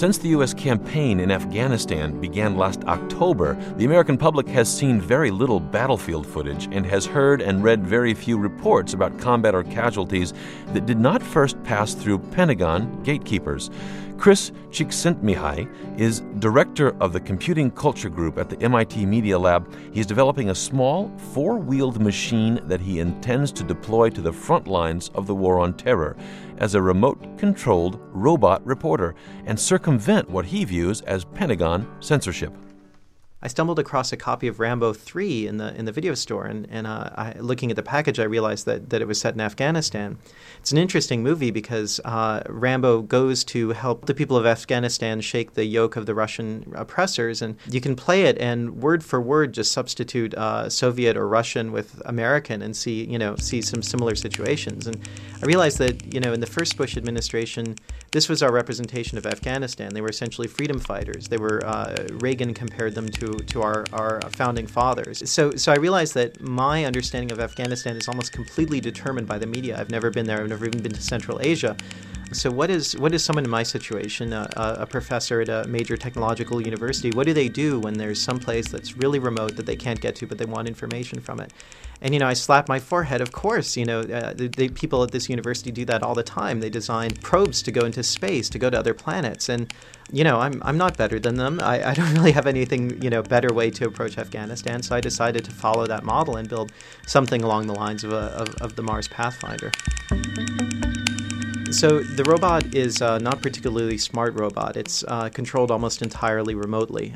Since the U.S. campaign in Afghanistan began last October, the American public has seen very little battlefield footage and has heard and read very few reports about combat or casualties that did not first pass through Pentagon gatekeepers. Chris Csikszentmihalyi is director of the Computing Culture Group at the MIT Media Lab. He's developing a small, four-wheeled machine that he intends to deploy to the front lines of the war on terror as a remote-controlled robot reporter and circumvent what he views as Pentagon censorship. I stumbled across a copy of Rambo III in the video store, and looking at the package, I realized that it was set in Afghanistan. It's an interesting movie because Rambo goes to help the people of Afghanistan shake the yoke of the Russian oppressors, and you can play it and word for word just substitute Soviet or Russian with American and see some similar situations. And I realized that in the first Bush administration, this was our representation of Afghanistan. They were essentially freedom fighters. They were Reagan compared them to our founding fathers. So I realized that my understanding of Afghanistan is almost completely determined by the media. I've never been there. I've never even been to Central Asia. So what is someone in my situation, a professor at a major technological university, what do they do when there's some place that's really remote that they can't get to, but they want information from it? And, I slap my forehead, of course. The people at this university do that all the time. They design probes to go into space, to go to other planets. And, I'm not better than them. I don't really have anything, better way to approach Afghanistan. So I decided to follow that model and build something along the lines of the Mars Pathfinder. So the robot is not a particularly smart robot. It's controlled almost entirely remotely.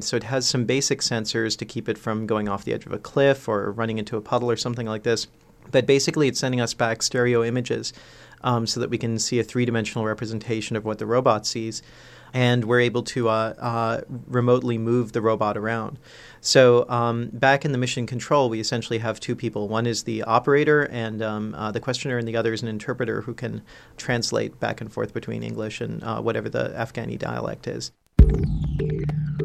So it has some basic sensors to keep it from going off the edge of a cliff or running into a puddle or something like this. But basically it's sending us back stereo images so that we can see a three-dimensional representation of what the robot sees. And we're able to remotely move the robot around. So back in the mission control, we essentially have two people. One is the operator and the questioner, and the other is an interpreter who can translate back and forth between English and whatever the Afghani dialect is.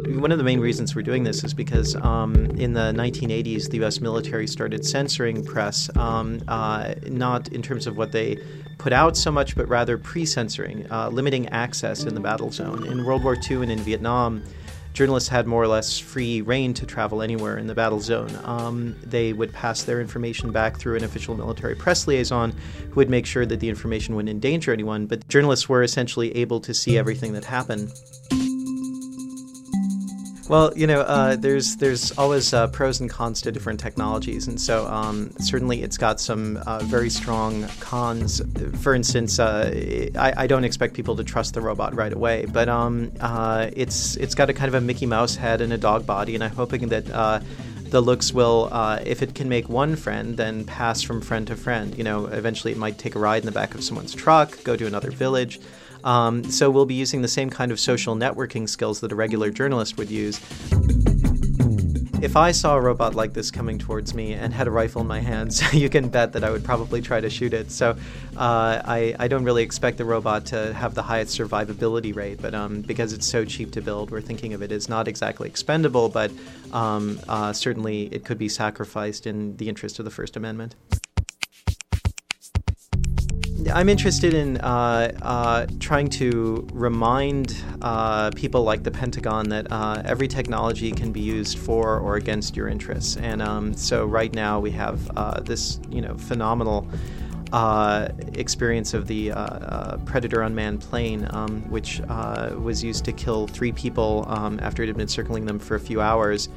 One of the main reasons we're doing this is because in the 1980s, the U.S. military started censoring press, not in terms of what they put out so much, but rather pre-censoring, limiting access in the battle zone. In World War II and in Vietnam, journalists had more or less free rein to travel anywhere in the battle zone. They would pass their information back through an official military press liaison who would make sure that the information wouldn't endanger anyone, but journalists were essentially able to see everything that happened. Well, there's always pros and cons to different technologies, and so certainly it's got some very strong cons. For instance, I don't expect people to trust the robot right away, but it's got a kind of a Mickey Mouse head and a dog body, and I'm hoping that the looks will, if it can make one friend, then pass from friend to friend. Eventually it might take a ride in the back of someone's truck, go to another village. So we'll be using the same kind of social networking skills that a regular journalist would use. If I saw a robot like this coming towards me and had a rifle in my hands, you can bet that I would probably try to shoot it. So I don't really expect the robot to have the highest survivability rate, but because it's so cheap to build, we're thinking of it as not exactly expendable, but certainly it could be sacrificed in the interest of the First Amendment. I'm interested in trying to remind people like the Pentagon that every technology can be used for or against your interests. And so right now we have this, phenomenal experience of the Predator unmanned plane, which was used to kill three people after it had been circling them for a few hours,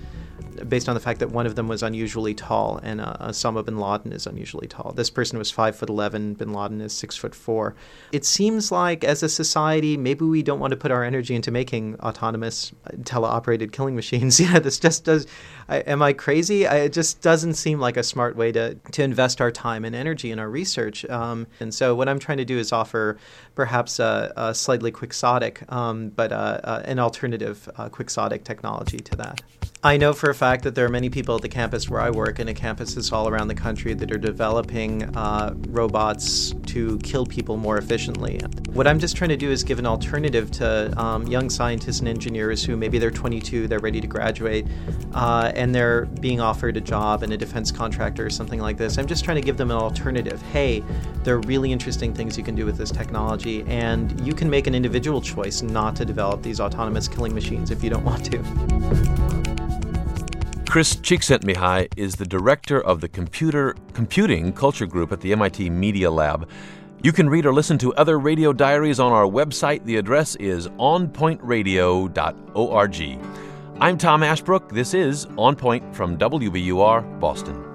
based on the fact that one of them was unusually tall, and Osama bin Laden is unusually tall. This person was 5'11", bin Laden is 6'4". It seems like, as a society, maybe we don't want to put our energy into making autonomous teleoperated killing machines. This just does... am I crazy? It just doesn't seem like a smart way to invest our time and energy in our research. And so what I'm trying to do is offer perhaps a slightly quixotic, but an alternative quixotic technology to that. I know for a fact that there are many people at the campus where I work and at campuses all around the country that are developing robots to kill people more efficiently. What I'm just trying to do is give an alternative to young scientists and engineers who maybe they're 22, they're ready to graduate, and they're being offered a job in a defense contractor or something like this. I'm just trying to give them an alternative. Hey, there are really interesting things you can do with this technology, and you can make an individual choice not to develop these autonomous killing machines if you don't want to. Chris Csikszentmihalyi is the director of the Computing Culture Group at the MIT Media Lab. You can read or listen to other radio diaries on our website. The address is onpointradio.org. I'm Tom Ashbrook. This is On Point from WBUR, Boston.